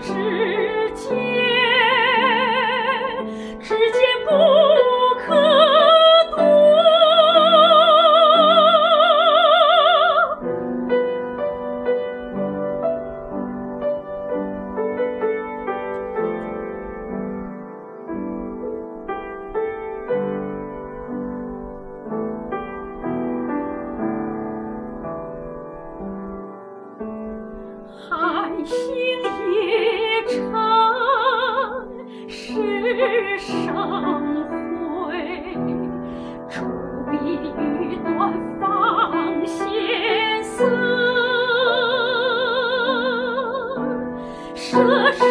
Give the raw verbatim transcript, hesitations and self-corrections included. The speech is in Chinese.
舍身。